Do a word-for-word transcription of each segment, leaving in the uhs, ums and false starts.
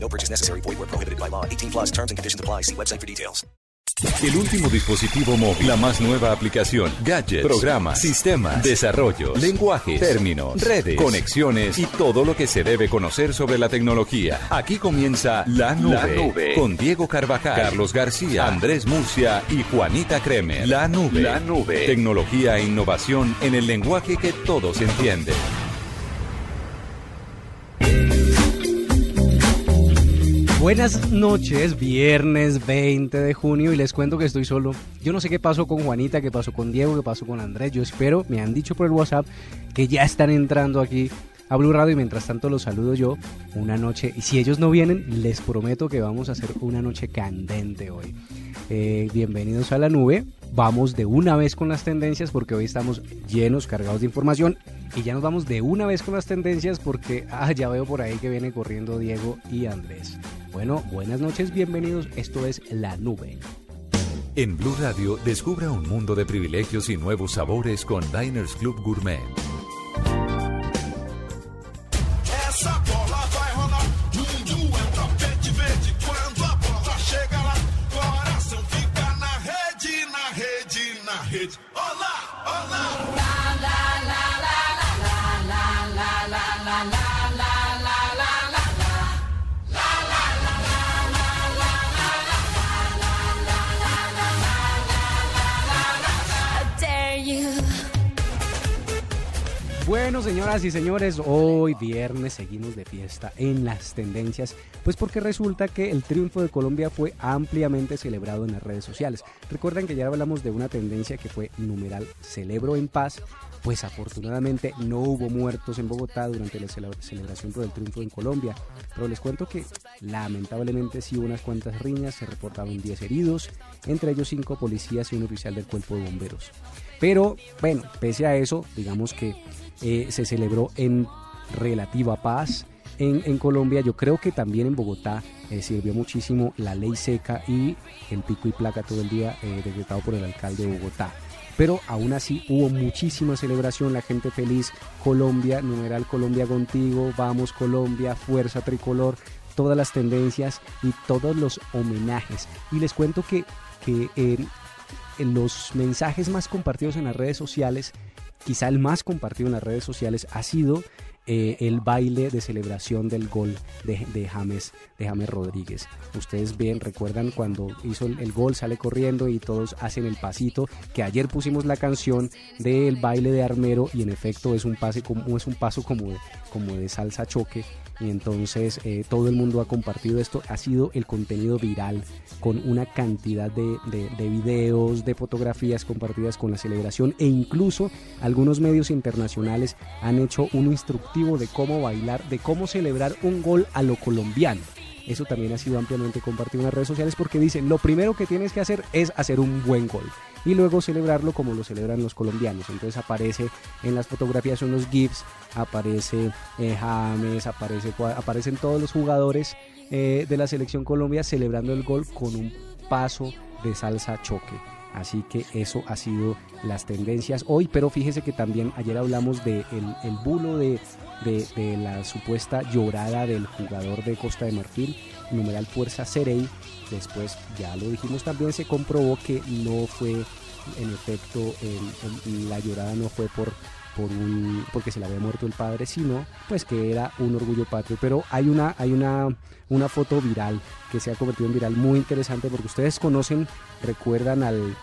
No purchase necessary. Void where prohibited by law. eighteen plus terms and conditions apply. See website for details. El último dispositivo móvil, la más nueva aplicación, gadgets, programas, sistemas, desarrollos, lenguajes, términos, redes, conexiones y todo lo que se debe conocer sobre la tecnología. Aquí comienza La Nube, la Nube. Con Diego Carvajal, Carlos García, Andrés Murcia y Juanita Kremer. La Nube. La Nube. Tecnología e innovación en el lenguaje que todos entienden. Buenas noches, viernes veinte de junio, y les cuento que estoy solo. Yo no sé qué pasó con Juanita, qué pasó con Diego, qué pasó con Andrés. Yo espero, me han dicho por el WhatsApp, que ya están entrando aquí a Blu Radio, y mientras tanto los saludo yo. Una noche, y si ellos no vienen, les prometo que vamos a hacer una noche candente hoy. Eh, bienvenidos a La Nube. Vamos de una vez con las tendencias, porque hoy estamos llenos, cargados de información, y ya nos vamos de una vez con las tendencias porque ah, ya veo por ahí que viene corriendo Diego y Andrés. Bueno, buenas noches, bienvenidos, esto es La Nube. En Blu Radio, descubra un mundo de privilegios y nuevos sabores con Diners Club Gourmet. Bueno, señoras y señores, hoy viernes seguimos de fiesta en las tendencias, pues porque resulta que el triunfo de Colombia fue ampliamente celebrado en las redes sociales. Recuerdan que ya hablamos de una tendencia que fue numeral celebro en paz. Pues afortunadamente no hubo muertos en Bogotá durante la celebración por el triunfo en Colombia, pero les cuento que lamentablemente sí hubo unas cuantas riñas. Se reportaron diez heridos, entre ellos cinco policías y un oficial del cuerpo de bomberos. Pero bueno, pese a eso, digamos que eh, se celebró en relativa paz en, en Colombia. Yo creo que también en Bogotá eh, sirvió muchísimo la ley seca y el pico y placa todo el día eh, decretado por el alcalde de Bogotá. Pero aún así hubo muchísima celebración, la gente feliz. Colombia, numeral Colombia contigo, vamos Colombia, fuerza tricolor, todas las tendencias y todos los homenajes. Y les cuento que, que eh, los mensajes más compartidos en las redes sociales, quizá el más compartido en las redes sociales ha sido eh, el baile de celebración del gol de, de, James, de James Rodríguez. Ustedes bien recuerdan cuando hizo el, el gol, sale corriendo y todos hacen el pasito, que ayer pusimos la canción del baile de Armero, y en efecto es un, pase como, es un paso como de, como de salsa choque. Y entonces eh, todo el mundo ha compartido esto, ha sido el contenido viral con una cantidad de, de, de videos, de fotografías compartidas con la celebración, e incluso algunos medios internacionales han hecho un instructivo de cómo bailar, de cómo celebrar un gol a lo colombiano. Eso también ha sido ampliamente compartido en las redes sociales, porque dicen, lo primero que tienes que hacer es hacer un buen gol y luego celebrarlo como lo celebran los colombianos. Entonces aparece en las fotografías, son los GIFs, aparece eh, James, aparece, aparecen todos los jugadores eh, de la selección Colombia celebrando el gol con un paso de salsa choque. Así que eso ha sido las tendencias hoy. Pero fíjese que también ayer hablamos de el, el bulo de, de, de la supuesta llorada del jugador de Costa de Marfil, numeral fuerza Serey. Después, ya lo dijimos también, se comprobó que no fue, en efecto, el, el, la llorada no fue por, por un, porque se le había muerto el padre, sino pues que era un orgullo patrio. Pero hay una, hay una, una foto viral que se ha convertido en viral muy interesante, porque ustedes conocen, recuerdan al,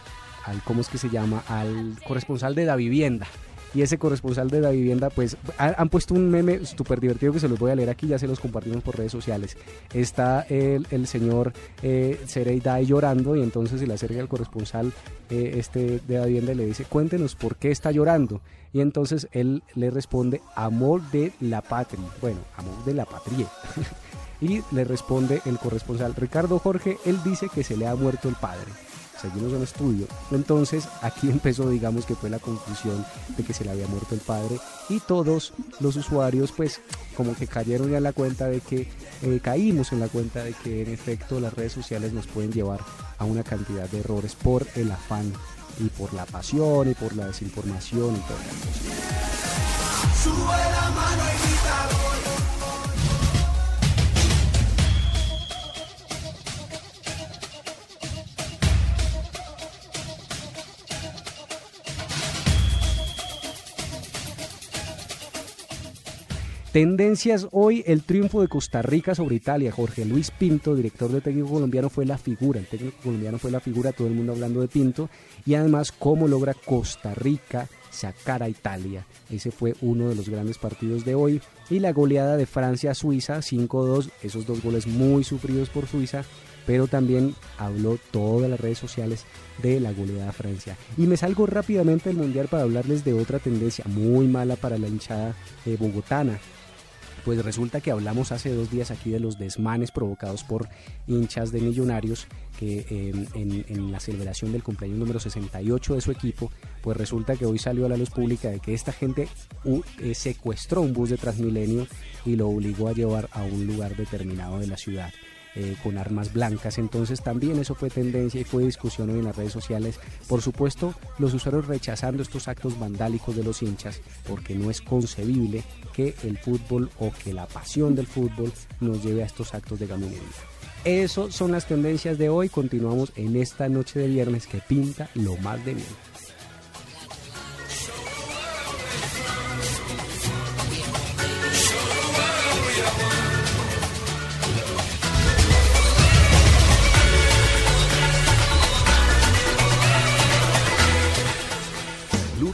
al ¿cómo es que se llama? Al corresponsal de Davivienda. Y ese corresponsal de la vivienda, pues, han, han puesto un meme súper divertido que se los voy a leer aquí, ya se los compartimos por redes sociales. Está el, el señor eh, Serey Die llorando, y entonces se le acerca al corresponsal eh, este de la vivienda y le dice, cuéntenos por qué está llorando. Y entonces él le responde, amor de la patria. Bueno, amor de la patria. Y le responde el corresponsal Ricardo Jorge, él dice que se le ha muerto el padre. Seguimos en el estudio. Entonces aquí empezó, digamos que fue la conclusión de que se le había muerto el padre, y todos los usuarios pues como que cayeron ya en la cuenta de que eh, caímos en la cuenta de que en efecto las redes sociales nos pueden llevar a una cantidad de errores por el afán y por la pasión y por la desinformación y todo eso. Tendencias hoy, el triunfo de Costa Rica sobre Italia. Jorge Luis Pinto, director de técnico colombiano, fue la figura. El técnico colombiano fue la figura, todo el mundo hablando de Pinto. Y además, cómo logra Costa Rica sacar a Italia. Ese fue uno de los grandes partidos de hoy. Y la goleada de Francia a Suiza, cinco dos, esos dos goles muy sufridos por Suiza. Pero también habló todas las redes sociales de la goleada a Francia. Y me salgo rápidamente del Mundial para hablarles de otra tendencia muy mala para la hinchada eh, bogotana. Pues resulta que hablamos hace dos días aquí de los desmanes provocados por hinchas de Millonarios que eh, en, en la celebración del cumpleaños número sesenta y ocho de su equipo, pues resulta que hoy salió a la luz pública de que esta gente uh, eh, secuestró un bus de Transmilenio y lo obligó a llevar a un lugar determinado de la ciudad. Eh, con armas blancas. Entonces también eso fue tendencia y fue discusión hoy en las redes sociales. Por supuesto, los usuarios rechazando estos actos vandálicos de los hinchas, porque no es concebible que el fútbol o que la pasión del fútbol nos lleve a estos actos de gaminería. Eso son las tendencias de hoy. Continuamos en esta noche de viernes que pinta lo más de bien.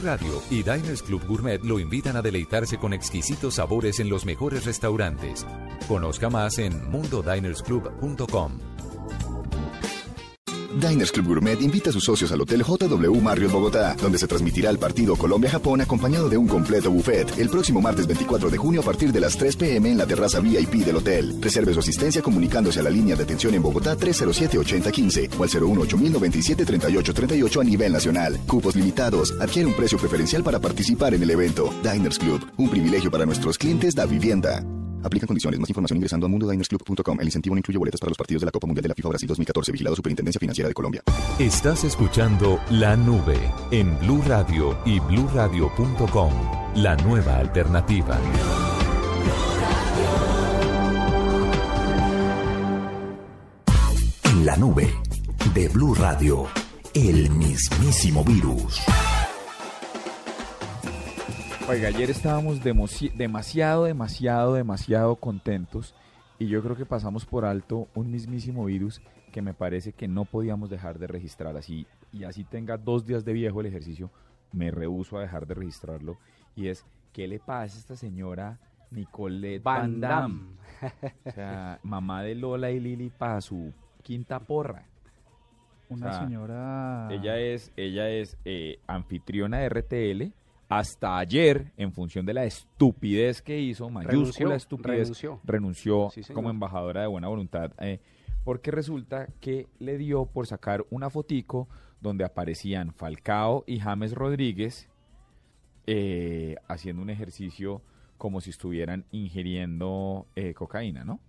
Radio y Diners Club Gourmet lo invitan a deleitarse con exquisitos sabores en los mejores restaurantes. Conozca más en mundo diners club punto com. Diners Club Gourmet invita a sus socios al Hotel J W Marriott Bogotá, donde se transmitirá el partido Colombia-Japón acompañado de un completo buffet el próximo martes veinticuatro de junio a partir de las tres p m en la terraza V I P del hotel. Reserve su asistencia comunicándose a la línea de atención en Bogotá tres cero siete, ocho cero uno cinco o al cero uno ocho, nueve siete, tres ocho tres ocho a nivel nacional. Cupos limitados, adquiere un precio preferencial para participar en el evento. Diners Club, un privilegio para nuestros clientes da vivienda. Aplican condiciones. Más información ingresando a mundo diners club punto com. El incentivo no incluye boletas para los partidos de la Copa Mundial de la FIFA Brasil dos mil catorce. Vigilado Superintendencia Financiera de Colombia. Estás escuchando La Nube en Blu Radio y blu radio punto com. La nueva alternativa. En La Nube de Blu Radio, el mismísimo virus. Oiga, ayer estábamos demasiado, demasiado, demasiado contentos y yo creo que pasamos por alto un mismísimo virus que me parece que no podíamos dejar de registrar. Así y así tenga dos días de viejo el ejercicio, me rehúso a dejar de registrarlo. Y es, ¿qué le pasa a esta señora Nicolette Van Damme? O sea, mamá de Lola y Lili para su quinta porra. Una o sea, señora... Ella es, ella es eh, anfitriona de R T L. Hasta ayer, en función de la estupidez que hizo, mayúscula renunció, estupidez, renunció, renunció sí, como embajadora de buena voluntad, eh, porque resulta que le dio por sacar una fotico donde aparecían Falcao y James Rodríguez eh, haciendo un ejercicio como si estuvieran ingiriendo eh, cocaína, ¿no?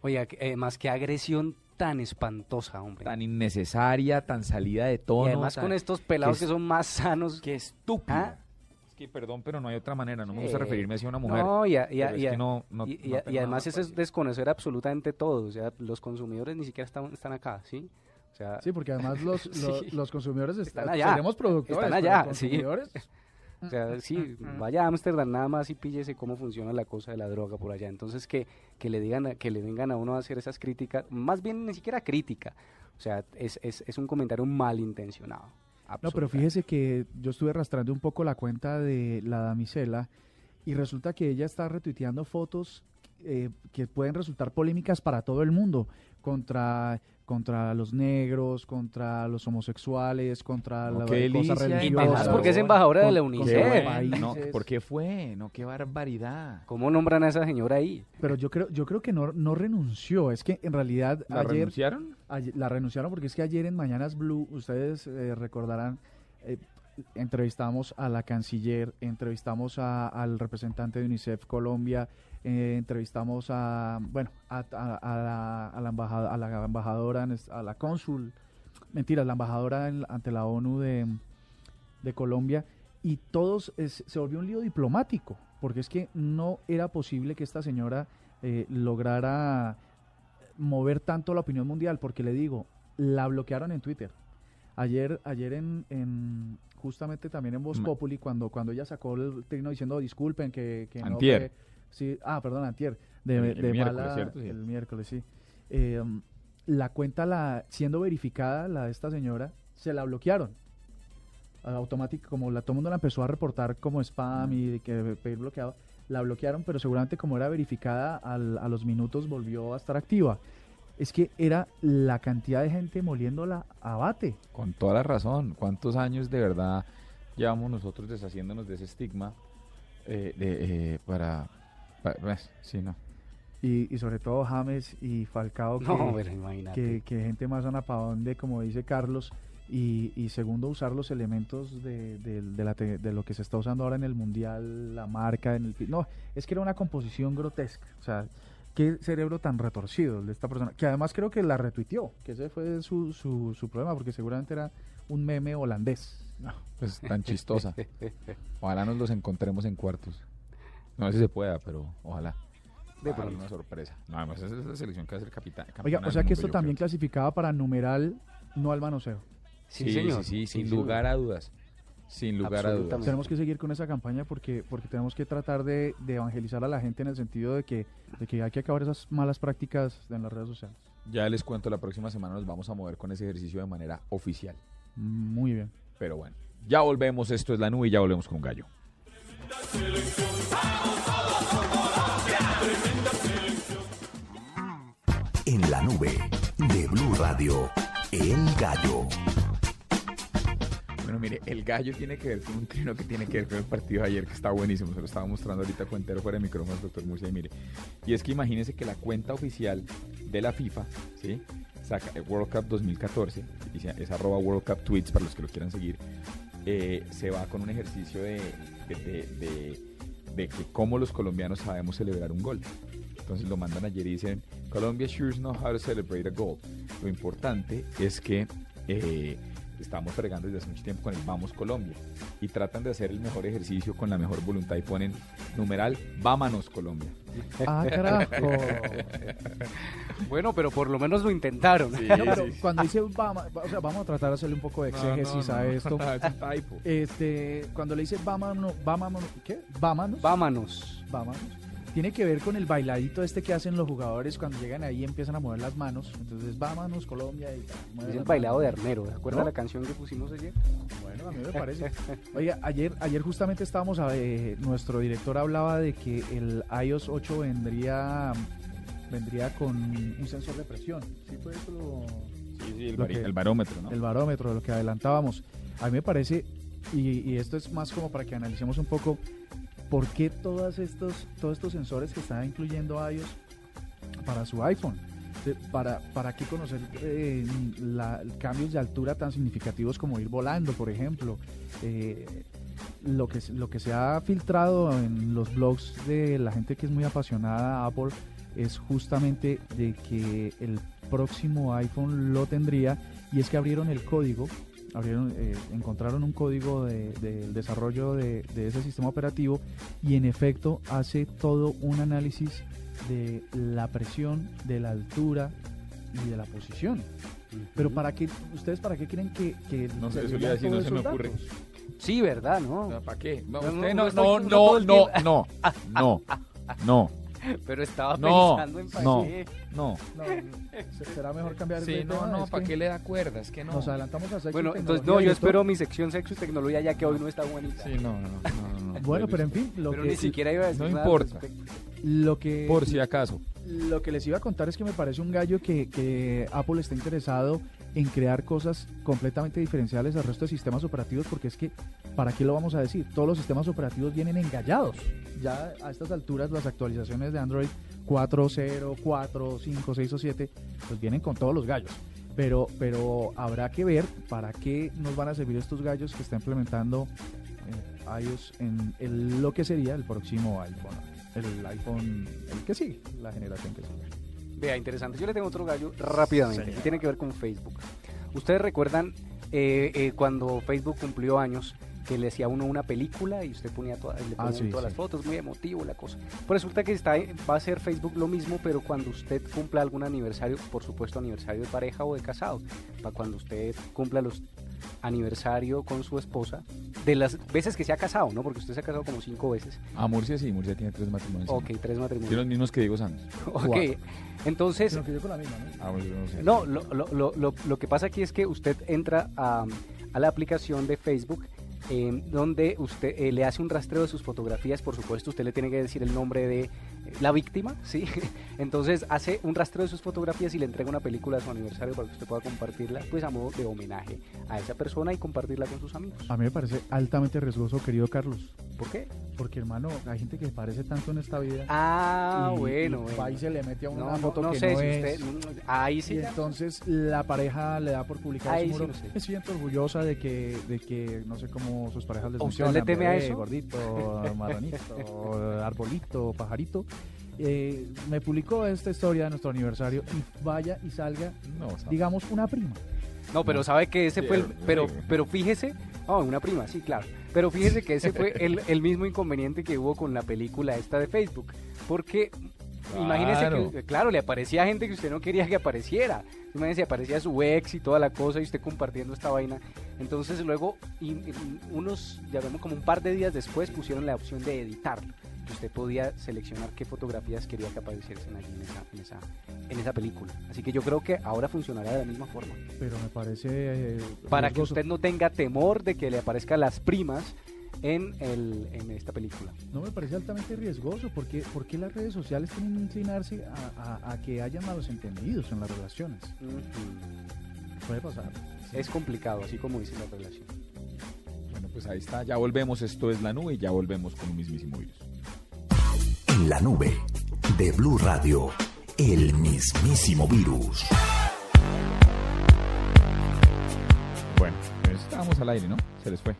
Oye, eh, más que agresión tan espantosa, hombre. Tan innecesaria, tan salida de tono. Y además tan, con estos pelados que, es, que son más sanos. Qué estúpido. ¿Ah? Es que, perdón, pero no hay otra manera. No sí. me gusta referirme así a una mujer. No, y además eso es desconocer absolutamente todo. O sea, los consumidores ni siquiera están, están acá, ¿sí? O sea, sí, porque además los, los, sí. los consumidores están, están allá. Seremos productores. Están allá, consumidores. Sí. O sea, sí, vaya a Ámsterdam nada más y píllese cómo funciona la cosa de la droga por allá. Entonces que, que le digan, a, que le vengan a uno a hacer esas críticas, más bien ni siquiera crítica. O sea, es, es, es un comentario malintencionado. No, pero fíjese que yo estuve arrastrando un poco la cuenta de la damisela y resulta que ella está retuiteando fotos eh, que pueden resultar polémicas para todo el mundo. contra, contra los negros, contra los homosexuales, contra no, la cosa religiosa. ¿Por qué es embajadora con, de la UNICEF? No, ¿por qué fue? No, qué barbaridad. ¿Cómo nombran a esa señora ahí? Pero yo creo, yo creo que no, no renunció. Es que en realidad ¿La ayer, renunciaron? Ayer, la renunciaron porque es que ayer en Mañanas Blue, ustedes eh, recordarán, eh, entrevistamos a la canciller, entrevistamos a, al representante de UNICEF Colombia, eh, entrevistamos a bueno a, a, a, la, a, la, embajada, a la embajadora, a la cónsul, mentira, la embajadora en, ante la ONU de, de Colombia, y todos es, se volvió un lío diplomático, porque es que no era posible que esta señora eh, lograra mover tanto la opinión mundial, porque le digo, la bloquearon en Twitter. Ayer, ayer en, en justamente también en Voz Populi, cuando, cuando ella sacó el trino diciendo disculpen que, que antier. no fue, sí, ah, perdón, antier, de, el, el de miércoles, mala, ¿cierto? Sí. El miércoles, sí. Eh, la cuenta la siendo verificada, la de esta señora, se la bloquearon. Automático, como la todo el mundo la empezó a reportar como spam mm. y que pedir bloqueado, la bloquearon, pero seguramente como era verificada, al, a los minutos volvió a estar activa. Es que era la cantidad de gente moliéndola a bate. Con toda la razón. ¿Cuántos años de verdad llevamos nosotros deshaciéndonos de ese estigma? Eh, de, eh, para, para pues, sí, no. Y, y sobre todo James y Falcao, que, no, pero imagínate. que, que gente más sana para donde, como dice Carlos, y, y segundo, usar los elementos de, de, de, la te, de lo que se está usando ahora en el Mundial, la marca, en el... No, es que era una composición grotesca, o sea... Qué cerebro tan retorcido de esta persona, que además creo que la retuiteó, que ese fue su, su, su problema, porque seguramente era un meme holandés. No, pues tan chistosa. Ojalá nos los encontremos en cuartos. No sé si se pueda, pero ojalá. De por una sorpresa. No, además esa es la selección que va a ser capitán. Oiga, o sea que esto también clasificaba para numeral, no al manoseo. Sí, sí, señor. sí, sí sin, sin lugar a dudas. Sin lugar a dudas. Tenemos que seguir con esa campaña porque, porque tenemos que tratar de, de evangelizar a la gente en el sentido de que, de que hay que acabar esas malas prácticas en las redes sociales. Ya les cuento, la próxima semana nos vamos a mover con ese ejercicio de manera oficial. Muy bien. Pero bueno, ya volvemos, esto es La Nube y ya volvemos con Gallo. En La Nube de Blu Radio, El Gallo. Bueno, mire, el gallo tiene que ver con un trino que tiene que ver con el partido de ayer, que está buenísimo, se lo estaba mostrando ahorita Cuentero fuera de micrófono, doctor Murcia, y mire, y es que imagínense que la cuenta oficial de la FIFA, ¿sí?, saca el World Cup dos mil catorce, y es arroba World Cup Tweets para los que lo quieran seguir, eh, se va con un ejercicio de, de, de, de, de que cómo los colombianos sabemos celebrar un gol. Entonces lo mandan ayer y dicen, Colombia sure knows how to celebrate a goal. Lo importante es que... Eh, estamos fregando desde hace mucho tiempo con el Vamos Colombia y tratan de hacer el mejor ejercicio con la mejor voluntad y ponen numeral Vámanos Colombia. ¡Ah, carajo! Bueno, pero por lo menos lo intentaron. Sí, no, pero sí, sí. Cuando dice Vama, o sea, vamos a tratar de hacerle un poco de exégesis no, no, no. a esto. Es un typo. Este, cuando le dice Vámanos, Vámanos, ¿qué? Vámanos. Vámanos. Vámanos. Tiene que ver con el bailadito este que hacen los jugadores cuando llegan ahí y empiezan a mover las manos. Entonces, vámonos, Colombia. Y es el bailado de Armero, ¿de acuerdo a la canción que pusimos ayer? Bueno, a mí me parece. Oiga, ayer, ayer justamente estábamos, a, eh, nuestro director hablaba de que el i O S ocho vendría vendría con un sensor de presión. Sí, fue eso lo, sí, sí, el, lo bar, que, el barómetro, ¿no? El barómetro, lo que adelantábamos. A mí me parece, y, y esto es más como para que analicemos un poco... ¿Por qué todos estos, todos estos sensores que está incluyendo iOS para su iPhone? ¿Para, para qué conocer eh, la, cambios de altura tan significativos como ir volando, por ejemplo? Eh, lo, que, lo que se ha filtrado en los blogs de la gente que es muy apasionada a Apple es justamente de que el próximo iPhone lo tendría, y es que abrieron el código. Abrieron, eh, encontraron un código de, de, del desarrollo de, de ese sistema operativo y en efecto hace todo un análisis de la presión, de la altura y de la posición. Uh-huh. Pero para qué, ustedes para qué creen que, que no sé, eso decir, no se me ocurre. Datos? Sí, verdad, no. no ¿Para qué? No, usted no, no, no, no, no, no, no, no. Pero estaba no, pensando en para no, qué. No, no. Será mejor cambiar sí, de no, tema. Sí, no, no, ¿para qué le da cuerda? Es que no. Nos adelantamos a sexo bueno, y tecnología. Bueno, entonces no, yo espero mi sección sexo y tecnología ya que hoy no está Juanita. Sí, no, no, no. no, no bueno, pero en fin. Lo pero que, ni siquiera iba a decir no nada. No importa. Lo que... Por si acaso. Lo que les iba a contar es que me parece un gallo que, que Apple está interesado en crear cosas completamente diferenciales al resto de sistemas operativos, porque es que, ¿para qué lo vamos a decir? Todos los sistemas operativos vienen engallados. Ya a estas alturas las actualizaciones de Android cuatro punto cero, cuatro, cinco, seis o siete, pues vienen con todos los gallos. Pero, pero habrá que ver para qué nos van a servir estos gallos que está implementando eh, iOS en el, lo que sería el próximo iPhone, el iPhone el que sigue, la generación que sigue. Vea, interesante. Yo le tengo otro gallo rápidamente, sí, que tiene que ver con Facebook. Ustedes recuerdan eh, eh, cuando Facebook cumplió años, que le hacía uno una película y usted ponía toda, le ponía ah, sí, todas sí. las fotos, muy emotivo la cosa. Pues resulta que está, va a hacer Facebook lo mismo, pero cuando usted cumpla algún aniversario, por supuesto aniversario de pareja o de casado, para cuando usted cumpla los aniversario con su esposa, de las veces que se ha casado, ¿no? Porque usted se ha casado como cinco veces. Ah, Murcia sí, Murcia tiene tres matrimonios. Ok, ¿no? tres matrimonios. Tiene los mismos que Diego Santos. Ok, cuatro. Entonces... Pero que yo con la misma, ¿no? Ah, bueno, yo no sé. No, lo, lo, lo, lo que pasa aquí es que usted entra a, a la aplicación de Facebook, Eh, donde usted eh, le hace un rastreo de sus fotografías. Por supuesto, usted le tiene que decir el nombre de eh, la víctima, ¿sí? Entonces hace un rastreo de sus fotografías y le entrega una película de su aniversario para que usted pueda compartirla, pues a modo de homenaje a esa persona y compartirla con sus amigos. A mí me parece altamente riesgoso, querido Carlos. ¿Por qué? Porque, hermano, hay gente que parece tanto en esta vida. Ah, y, bueno, bueno. Ahí se le mete a una no, foto no, no que sé, no si es. Usted, no, ahí sí. Y entonces la pareja le da por publicar ahí su muro. Sí, no sé. Me siento orgullosa de que, de que no sé cómo sus parejas les mencionan, le teme a eso, gordito, marronito, arbolito, pajarito, eh, me publicó esta historia de nuestro aniversario y vaya y salga, no, digamos, una prima. No, pero sabe que ese sí, fue el, pero, pero fíjese, oh, una prima, sí, claro, pero fíjese que ese fue el, el mismo inconveniente que hubo con la película esta de Facebook, porque... Claro. Imagínese que, claro, le aparecía gente que usted no quería que apareciera. Imagínese, aparecía su ex y toda la cosa y usted compartiendo esta vaina. Entonces luego, y, y unos, ya vemos como un par de días después, pusieron la opción de editarlo, que usted podía seleccionar qué fotografías quería que apareciesen allí en esa, en esa, en esa película. Así que yo creo que ahora funcionará de la misma forma. Pero me parece... Eh, Para que usted no tenga temor de que le aparezcan las primas en el en esta película. No, me parece altamente riesgoso, porque porque las redes sociales tienen que inclinarse a, a, a que haya malos entendidos en las relaciones. Mm-hmm. Puede pasar. Sí. Es complicado, así como dice la relación. Bueno, pues ahí está, ya volvemos, esto es La Nube y ya volvemos con un mismísimo virus. En La Nube de Blu Radio, el mismísimo virus. Bueno, pues estábamos al aire, ¿no? Se les fue.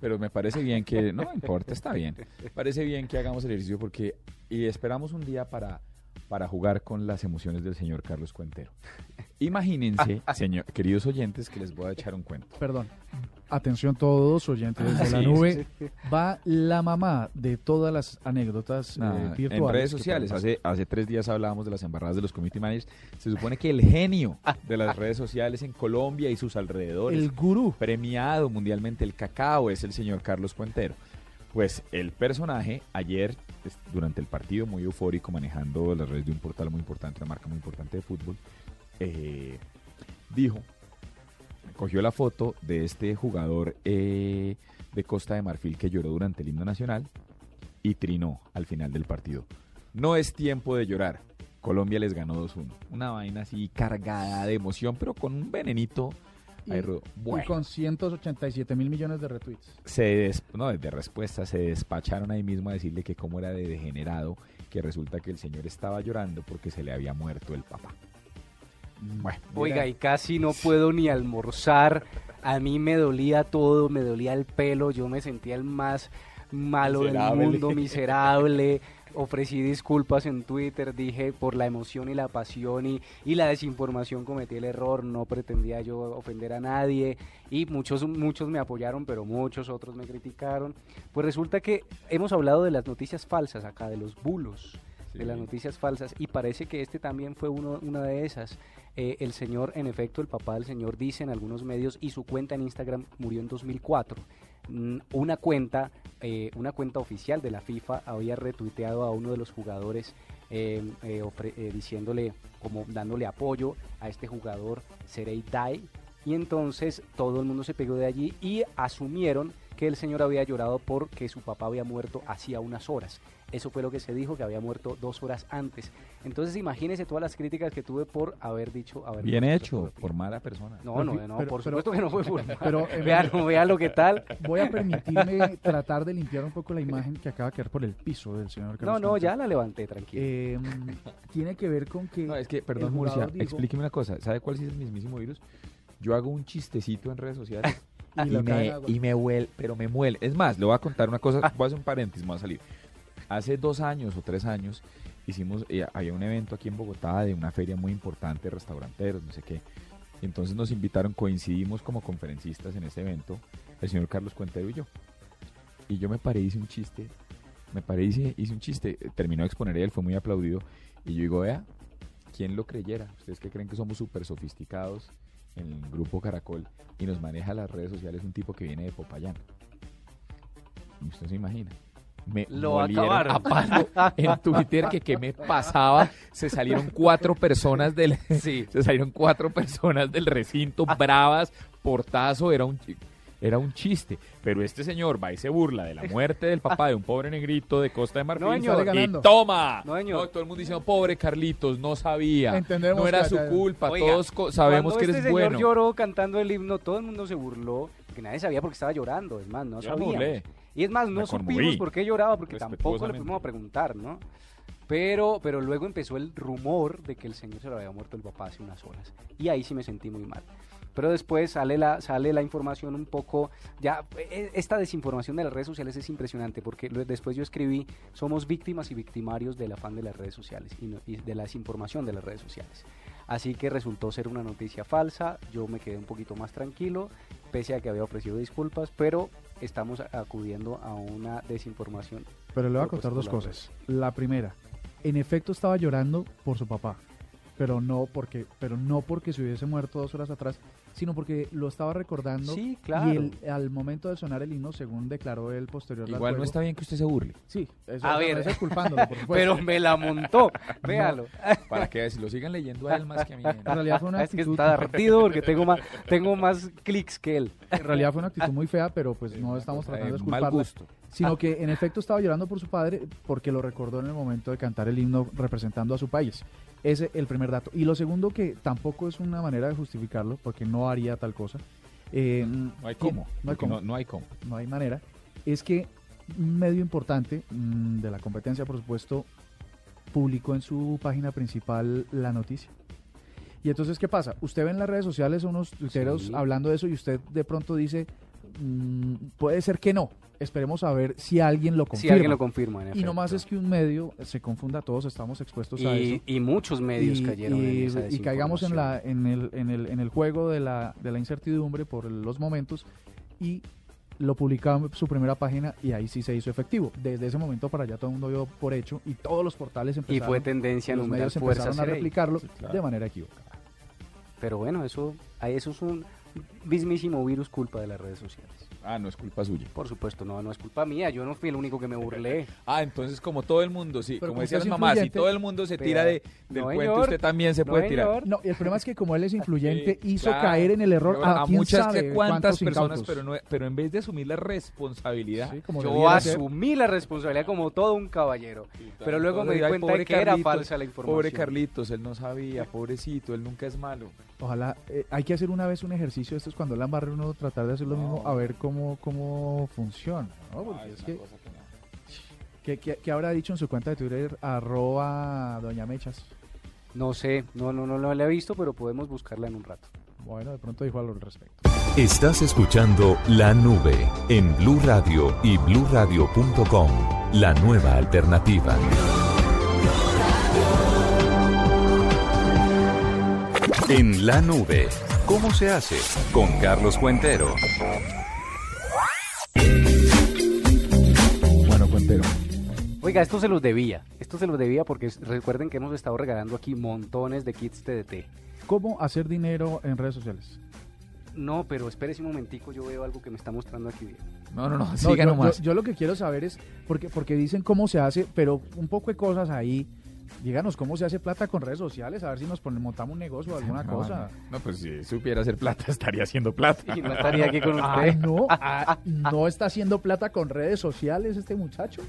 Pero me parece bien que, no importa, está bien. Parece bien que hagamos el ejercicio porque, y esperamos un día para, para jugar con las emociones del señor Carlos Cuentero. Imagínense, ah, ah, señor, queridos oyentes, que les voy a echar un cuento. Perdón, atención todos, oyentes ah, de sí, La Nube. Sí, sí. Va la mamá de todas las anécdotas nah, eh, virtuales. En redes sociales, hace, hace tres días hablábamos de las embarradas de los community managers. Se supone que el genio de las redes sociales en Colombia y sus alrededores, el gurú premiado mundialmente, el cacao, es el señor Carlos Cuentero. Pues el personaje ayer, durante el partido, muy eufórico, manejando las redes de un portal muy importante, una marca muy importante de fútbol, Eh, dijo, cogió la foto de este jugador eh, de Costa de Marfil que lloró durante el himno nacional y trinó al final del partido: no es tiempo de llorar, Colombia les ganó dos uno. Una vaina así cargada de emoción, pero con un venenito. Y, bueno, y con ciento ochenta y siete mil millones de retweets. Se des, no, de respuestas, se despacharon ahí mismo a decirle que cómo era de degenerado, que resulta que el señor estaba llorando porque se le había muerto el papá. Bueno, oiga, y casi no puedo ni almorzar, a mí me dolía todo, me dolía el pelo, yo me sentía el más malo miserable del mundo, miserable, ofrecí disculpas en Twitter, dije por la emoción y la pasión y, y la desinformación cometí el error, no pretendía yo ofender a nadie y muchos, muchos me apoyaron, pero muchos otros me criticaron. Pues resulta que hemos hablado de las noticias falsas acá, de los bulos, de las noticias falsas, y parece que este también fue uno, una de esas. Eh, el señor, en efecto, el papá del señor, dice en algunos medios, y su cuenta en Instagram murió en dos mil cuatro. Una cuenta, eh, una cuenta oficial de la FIFA había retuiteado a uno de los jugadores eh, eh, ofre, eh, diciéndole, como dándole apoyo a este jugador Serey Die, y entonces todo el mundo se pegó de allí y asumieron que el señor había llorado porque su papá había muerto hacía unas horas. Eso fue lo que se dijo, que había muerto dos horas antes. Entonces imagínense todas las críticas que tuve por haber dicho... Haber Bien hecho, por mala persona. No, no, no, pero, por supuesto pero, que no fue por mala. Pero, eh, vean, vean lo que tal. Voy a permitirme tratar de limpiar un poco la imagen que acaba de quedar por el piso del señor Carlos. No, no, ya la levanté, tranquilo. Eh, tiene que ver con que... No, es que, perdón Murcia, dijo, explíqueme una cosa. ¿Sabe cuál es el mismísimo virus? Yo hago un chistecito en redes sociales... Y, y, me, y me huele, pero me muele. Es más, le voy a contar una cosa, voy a hacer un paréntesis, me voy a salir. Hace dos años o tres años hicimos, eh, había un evento aquí en Bogotá de una feria muy importante, restauranteros, no sé qué. Entonces nos invitaron, coincidimos como conferencistas en ese evento, el señor Carlos Cuentero y yo. Y yo me paré, hice un chiste, me paré, hice, hice un chiste, terminó de exponer él, fue muy aplaudido. Y yo digo, vea, ¿quién lo creyera? ¿Ustedes que creen que somos súper sofisticados? En el grupo Caracol, y nos maneja las redes sociales un tipo que viene de Popayán. Usted se imagina. Me lo acabaron a palo en Twitter que qué me pasaba. Se salieron cuatro personas del sí. se salieron cuatro personas del recinto, bravas, portazo, era un era un chiste, pero este señor va y se burla de la muerte del papá de un pobre negrito de Costa de Marfil, no, señor, y toma, no, señor. No, todo el mundo dice, oh, pobre Carlitos, no sabía, entendemos, no era su culpa, oiga, todos co- sabemos que eres este bueno. Cuando señor lloró cantando el himno, todo el mundo se burló, porque nadie sabía por qué estaba llorando, es más, no sabíamos. Y es más, no supimos por qué lloraba, porque tampoco le fuimos a preguntar, ¿no? Pero, pero luego empezó el rumor de que el señor se lo había muerto el papá hace unas horas, y ahí sí me sentí muy mal. Pero después sale la, sale la información un poco, ya esta desinformación de las redes sociales es impresionante, porque después yo escribí, somos víctimas y victimarios del afán de las redes sociales y, no, y de la desinformación de las redes sociales. Así que resultó ser una noticia falsa, yo me quedé un poquito más tranquilo, pese a que había ofrecido disculpas, pero estamos acudiendo a una desinformación. Pero le voy a contar dos cosas. La primera, en efecto estaba llorando por su papá. Pero no porque pero no porque se hubiese muerto dos horas atrás, sino porque lo estaba recordando. Sí, claro. Y el, al momento de sonar el himno, según declaró él posterior. Igual juego, no está bien que usted se burle. Sí, eso, a no, ver. Eso es culpándolo, por supuesto. Pero me la montó, véalo. No, para que si lo sigan leyendo a él más que a mí. En realidad fue una actitud... Es que está derretido porque tengo más, tengo más clics que él. En realidad fue una actitud muy fea, pero pues no estamos tratando de culparlo. Mal gusto. Sino que en efecto estaba llorando por su padre porque lo recordó en el momento de cantar el himno representando a su país. Ese es el primer dato. Y lo segundo, que tampoco es una manera de justificarlo, porque no haría tal cosa. Eh, no hay cómo. No hay cómo. No, no hay cómo. No hay manera. Es que un medio importante mmm, de la competencia, por supuesto, publicó en su página principal la noticia. Y entonces, ¿qué pasa? Usted ve en las redes sociales unos tuiteros sí. hablando de eso y usted de pronto dice, mmm, puede ser que no. Esperemos a ver si alguien lo confirma. Si alguien lo confirma, en efecto. Y no más es que un medio se confunda, todos estamos expuestos y, a eso. Y muchos medios y, cayeron y, en esa desinformación. Y caigamos en, la, en, el, en, el, en el juego de la, de la incertidumbre por los momentos y lo publicaron en su primera página y ahí sí se hizo efectivo. Desde ese momento para allá todo el mundo dio por hecho y todos los portales empezaron, y fue tendencia en los medios empezaron a replicarlo sí, claro. de manera equivocada. Pero bueno, eso, eso es un mismísimo virus culpa de las redes sociales. Ah, no es culpa suya. Por supuesto, no, no es culpa mía, yo no fui el único que me burlé. Ah, entonces como todo el mundo, sí, pero como decían las mamás, si todo el mundo se tira de, del no, puente, usted también se no, puede señor. tirar. No, el problema es que como él es influyente, sí, hizo claro, caer en el error a, a quién muchas sabe cuántas personas, pero, no, pero en vez de asumir la responsabilidad, sí, como yo asumí hacer. la responsabilidad como todo un caballero, sí, tal, pero luego me di cuenta de que Carlitos, era falsa la información. Pobre Carlitos, él no sabía, pobrecito, él nunca es malo. Ojalá, eh, hay que hacer una vez un ejercicio, esto es cuando la embarre uno tratar de hacer lo no. mismo, a ver cómo, cómo funciona, ¿no? Porque Ay, es que, cosa que, no. ¿Qué, qué, ¿Qué habrá dicho en su cuenta de Twitter, arroba Doña Mechas? No sé, no, no, no, no la he visto, pero podemos buscarla en un rato. Bueno, de pronto dijo algo al respecto. Estás escuchando La Nube en Blu Radio y blu radio punto com, la nueva alternativa. En La Nube, ¿cómo se hace? Con Carlos Cuentero. Bueno, Cuentero. Oiga, esto se los debía. Esto se los debía porque recuerden que hemos estado regalando aquí montones de kits T D T. ¿Cómo hacer dinero en redes sociales? No, pero espérese un momentico, yo veo algo que me está mostrando aquí. No, no, no, siga no, nomás. Yo, yo lo que quiero saber es, porque, porque dicen cómo se hace, pero un poco de cosas ahí. díganos cómo se hace plata con redes sociales, a ver si nos ponemos, montamos un negocio o alguna no, cosa. No, pues si supiera hacer plata, estaría haciendo plata. Y no estaría aquí con usted. Ay, no, ah, no está haciendo plata con redes sociales este muchacho.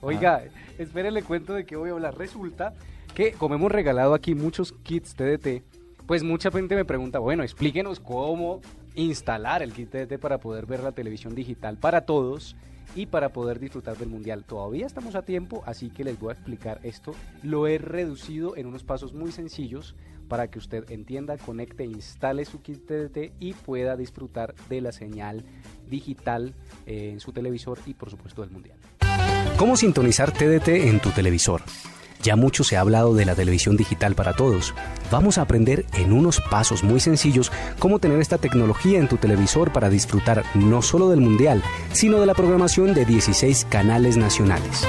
Oiga, ah. espérenle cuento de qué voy a hablar. Resulta que, como hemos regalado aquí muchos kits T D T, pues mucha gente me pregunta, bueno, explíquenos cómo instalar el kit T D T para poder ver la televisión digital para todos y para poder disfrutar del mundial. Todavía estamos a tiempo, así que les voy a explicar esto. Lo he reducido en unos pasos muy sencillos para que usted entienda, conecte, instale su kit T D T y pueda disfrutar de la señal digital eh, en su televisor y por supuesto del mundial. ¿Cómo sintonizar T D T en tu televisor? Ya mucho se ha hablado de la televisión digital para todos. Vamos a aprender en unos pasos muy sencillos cómo tener esta tecnología en tu televisor para disfrutar no solo del mundial, sino de la programación de dieciséis canales nacionales.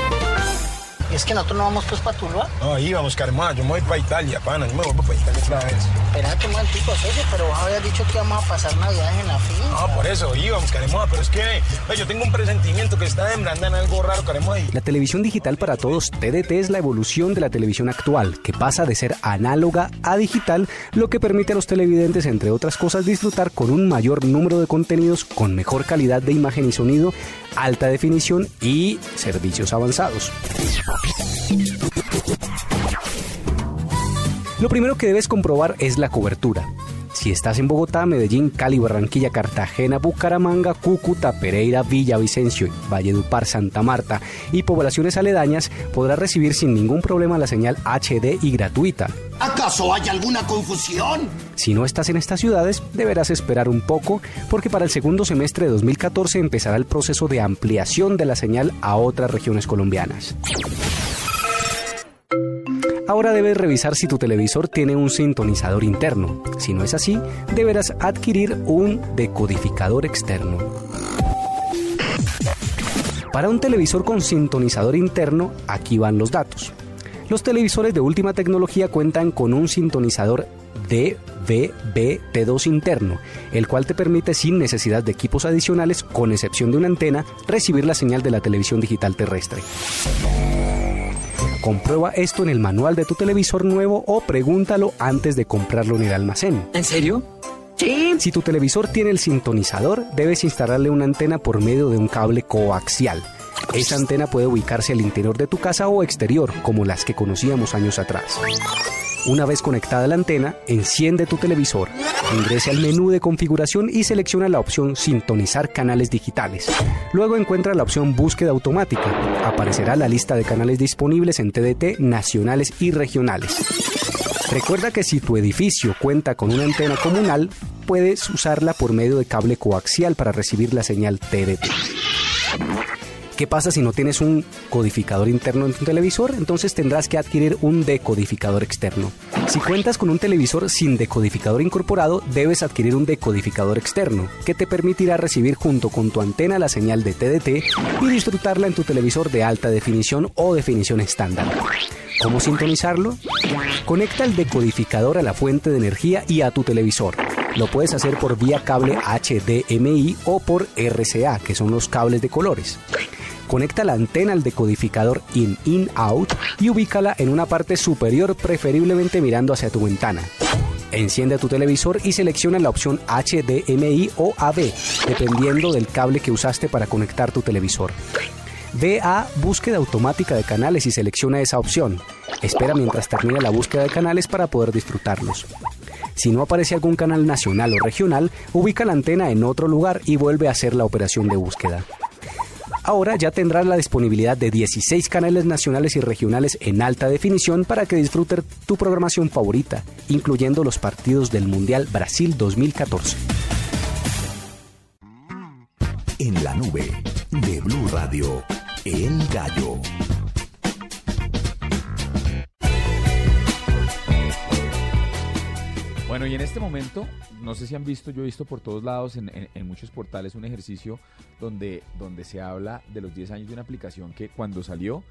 Es que nosotros no vamos pues para Tuluá. No, ahí vamos, Carmona, yo me voy para Italia, pana, yo me voy para Italia otra vez. Espérate, maldito, socio, pero vos habías dicho que vamos a pasar Navidad en la finca. No, por eso, íbamos, Carmona, pero es que eh, yo tengo un presentimiento que está embrandando en algo raro, Carmona. La televisión digital para todos, T D T, es la evolución de la televisión actual, que pasa de ser análoga a digital, lo que permite a los televidentes, entre otras cosas, disfrutar con un mayor número de contenidos, con mejor calidad de imagen y sonido, alta definición y servicios avanzados. Lo primero que debes comprobar es la cobertura. Si estás en Bogotá, Medellín, Cali, Barranquilla, Cartagena, Bucaramanga, Cúcuta, Pereira, Villavicencio, Valledupar, Santa Marta y poblaciones aledañas, podrás recibir sin ningún problema la señal H D y gratuita. ¿Acaso hay alguna confusión? Si no estás en estas ciudades, deberás esperar un poco, porque para el segundo semestre de dos mil catorce empezará el proceso de ampliación de la señal a otras regiones colombianas. Ahora debes revisar si tu televisor tiene un sintonizador interno. Si no es así, deberás adquirir un decodificador externo. Para un televisor con sintonizador interno, aquí van los datos. Los televisores de última tecnología cuentan con un sintonizador D V B T dos interno, el cual te permite, sin necesidad de equipos adicionales, con excepción de una antena, recibir la señal de la televisión digital terrestre. Comprueba esto en el manual de tu televisor nuevo o pregúntalo antes de comprarlo en el almacén. ¿En serio? Sí. Si tu televisor tiene el sintonizador, debes instalarle una antena por medio de un cable coaxial. Esa antena puede ubicarse al interior de tu casa o exterior, como las que conocíamos años atrás. Una vez conectada la antena, enciende tu televisor, ingrese al menú de configuración y selecciona la opción Sintonizar canales digitales. Luego encuentra la opción Búsqueda automática. Aparecerá la lista de canales disponibles en T D T nacionales y regionales. Recuerda que si tu edificio cuenta con una antena comunal, puedes usarla por medio de cable coaxial para recibir la señal T D T. ¿Qué pasa si no tienes un codificador interno en tu televisor? Entonces tendrás que adquirir un decodificador externo. Si cuentas con un televisor sin decodificador incorporado, debes adquirir un decodificador externo, que te permitirá recibir junto con tu antena la señal de T D T y disfrutarla en tu televisor de alta definición o definición estándar. ¿Cómo sintonizarlo? Conecta el decodificador a la fuente de energía y a tu televisor. Lo puedes hacer por vía cable H D M I o por R C A, que son los cables de colores. Conecta la antena al decodificador in-in-out y ubícala en una parte superior, preferiblemente mirando hacia tu ventana. Enciende tu televisor y selecciona la opción H D M I o A V, dependiendo del cable que usaste para conectar tu televisor. Ve a Búsqueda automática de canales y selecciona esa opción. Espera mientras termina la búsqueda de canales para poder disfrutarlos. Si no aparece algún canal nacional o regional, ubica la antena en otro lugar y vuelve a hacer la operación de búsqueda. Ahora ya tendrás la disponibilidad de dieciséis canales nacionales y regionales en alta definición para que disfrutes tu programación favorita, incluyendo los partidos del Mundial Brasil dos mil catorce. En la nube de Blu Radio, El Gallo. Bueno, y en este momento, no sé si han visto, yo he visto por todos lados, en, en, en muchos portales, un ejercicio donde, donde se habla de los diez años de una aplicación que cuando salió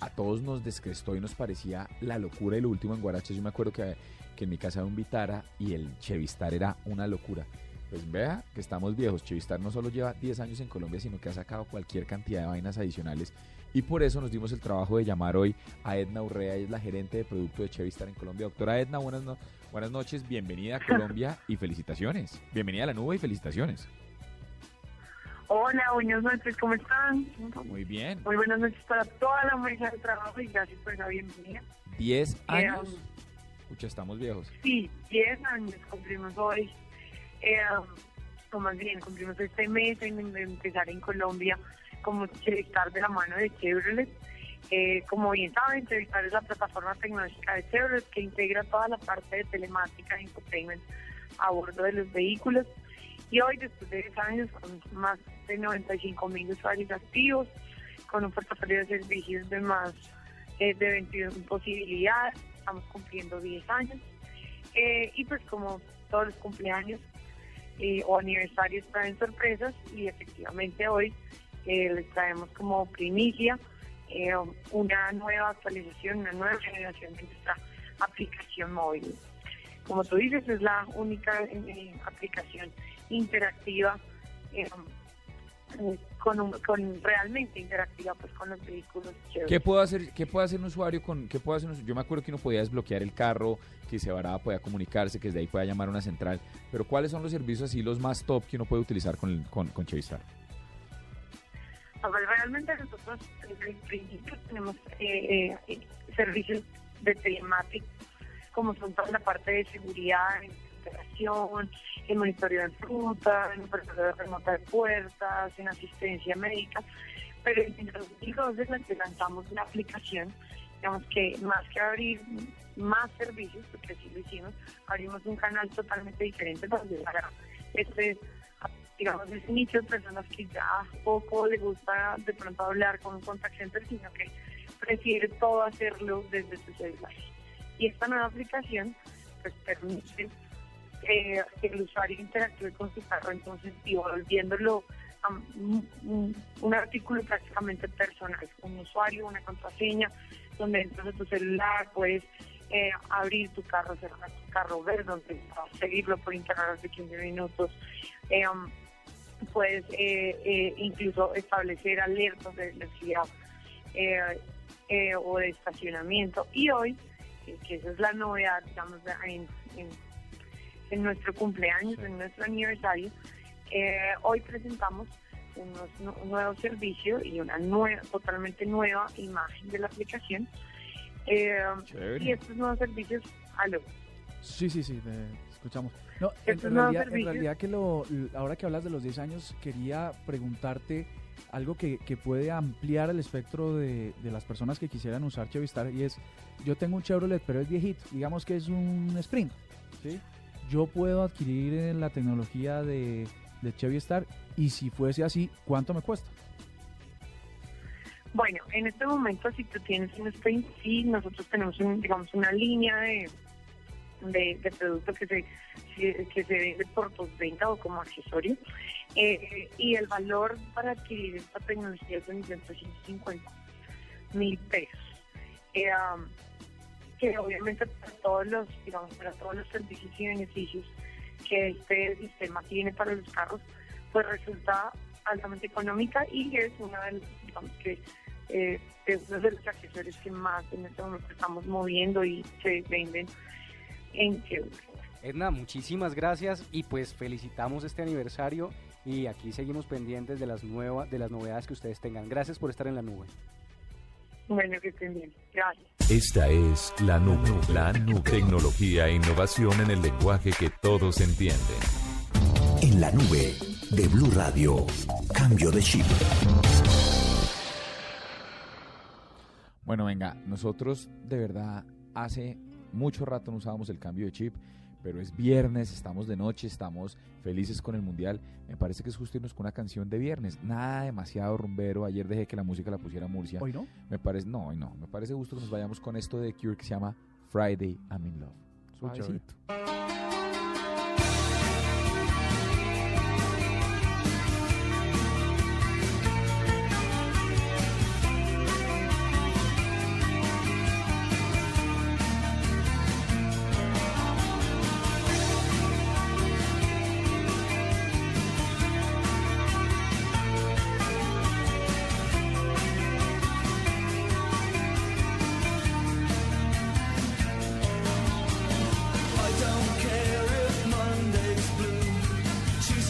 a todos nos descrestó y nos parecía la locura y lo último en guaraches. Yo me acuerdo que, que en mi casa había un Vitara y el ChevyStar era una locura. Pues vea que estamos viejos. ChevyStar no solo lleva diez años en Colombia, sino que ha sacado cualquier cantidad de vainas adicionales. Y por eso nos dimos el trabajo de llamar hoy a Edna Urrea, ella es la gerente de producto de ChevyStar en Colombia. Doctora Edna, buenas, no, buenas noches, bienvenida a Colombia y felicitaciones. Bienvenida a La Nube y felicitaciones. Hola, buenas noches, ¿cómo están? Muy bien. Muy buenas noches para toda la mesa de trabajo y gracias por la bienvenida. ¿Diez años? Eh, Pucha, estamos viejos. Sí, diez años cumplimos hoy. Eh, o más bien, cumplimos este mes en, de empezar en Colombia como ChevyStar de la mano de Chevrolet. Eh, como bien saben, ChevyStar es la plataforma tecnológica de Chevrolet que integra toda la parte de telemática e infotainment a bordo de los vehículos. Y hoy, después de diez años, con más de noventa y cinco mil usuarios activos, con un portafolio de servicios de más eh, de veintiún posibilidades, estamos cumpliendo diez años. Eh, y pues como todos los cumpleaños eh, o aniversarios traen sorpresas, y efectivamente hoy eh, les traemos como primicia eh, una nueva actualización, una nueva generación de nuestra aplicación móvil. Como tú dices, es la única eh, aplicación interactiva, eh, con, un, con realmente interactiva, pues con los vehículos. ¿Qué puede hacer? ¿Qué puede hacer un usuario con? ¿Qué puede hacer? Un, yo me acuerdo que uno podía desbloquear el carro, que se varaba, podía comunicarse, que desde ahí podía llamar a una central. Pero ¿cuáles son los servicios así los más top que uno puede utilizar con con, con ChevyStar? A ver, realmente nosotros desde el principio tenemos eh, eh, servicios de telemática, como son toda la parte de seguridad, operación, en monitoreo en ruta, en monitoreo de remota de puertas, en asistencia médica. Pero en dos mil doce lanzamos una aplicación, digamos que más que abrir más servicios, porque así lo hicimos, abrimos un canal totalmente diferente para llegar a este, digamos, ese nicho de personas que ya poco les gusta de pronto hablar con un contact center, sino que prefiere todo hacerlo desde su celular. Y esta nueva aplicación pues permite Eh, que el usuario interactúe con su carro, entonces y volviéndolo a un, un, un artículo prácticamente personal, un usuario, una contraseña, donde entras a tu celular, puedes eh, abrir tu carro, cerrar tu carro, ver dónde está, seguirlo por internet de quince minutos, eh, puedes eh, eh, incluso establecer alertas de velocidad eh, eh, o de estacionamiento. Y hoy, eh, que esa es la novedad, digamos, en, en en nuestro cumpleaños, en nuestro aniversario, eh, hoy presentamos unos, un nuevo servicio y una nueva, totalmente nueva imagen de la aplicación. Eh, y estos nuevos servicios, aló. Sí, sí, sí, te escuchamos. No, en, en, realidad, en realidad que lo, ahora que hablas de los diez años, quería preguntarte algo que, que puede ampliar el espectro de, de las personas que quisieran usar ChevyStar, y es, yo tengo un Chevrolet, pero es viejito, digamos que es un Sprint, ¿sí? Yo puedo adquirir la tecnología de, de ChevyStar, y si fuese así, ¿cuánto me cuesta? Bueno, en este momento, si tú tienes un Sprint, sí, nosotros tenemos un, digamos, una línea de, de, de productos que se que se vende por postventa o como accesorio, eh, y el valor para adquirir esta tecnología es de trescientos cincuenta mil pesos. Eh, um, que obviamente para todos los, digamos, para todos los servicios y beneficios que este sistema tiene para los carros, pues resulta altamente económica y es una de las, digamos que eh, es uno de los accesorios que más en este momento estamos moviendo y se venden en Chevrolet. Edna, muchísimas gracias y pues felicitamos este aniversario y aquí seguimos pendientes de las nuevas, de las novedades que ustedes tengan. Gracias por estar en La Nube. Bueno, que estén bien. Gracias. Esta es La Nube. La Nube. Tecnología e innovación en el lenguaje que todos entienden. En La Nube de Blu Radio. Cambio de chip. Bueno, venga, nosotros de verdad hace mucho rato no usábamos el cambio de chip, pero es viernes, estamos de noche, estamos felices con el mundial. Me parece que es justo irnos con una canción de viernes. Nada demasiado rumbero. Ayer dejé que la música la pusiera Murcia. ¿Hoy no? Me parece, no, hoy no. Me parece justo que nos vayamos con esto de The Cure que se llama Friday I'm in Love. Suavecito.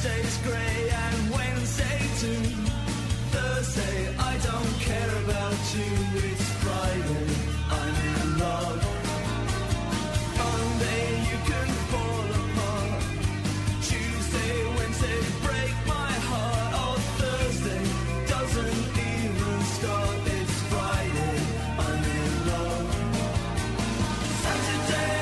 Tuesday's grey and Wednesday too. Thursday, I don't care about you. It's Friday, I'm in love. Monday, you can fall apart. Tuesday, Wednesday, break my heart. Oh, Thursday doesn't even start. It's Friday, I'm in love. Saturday.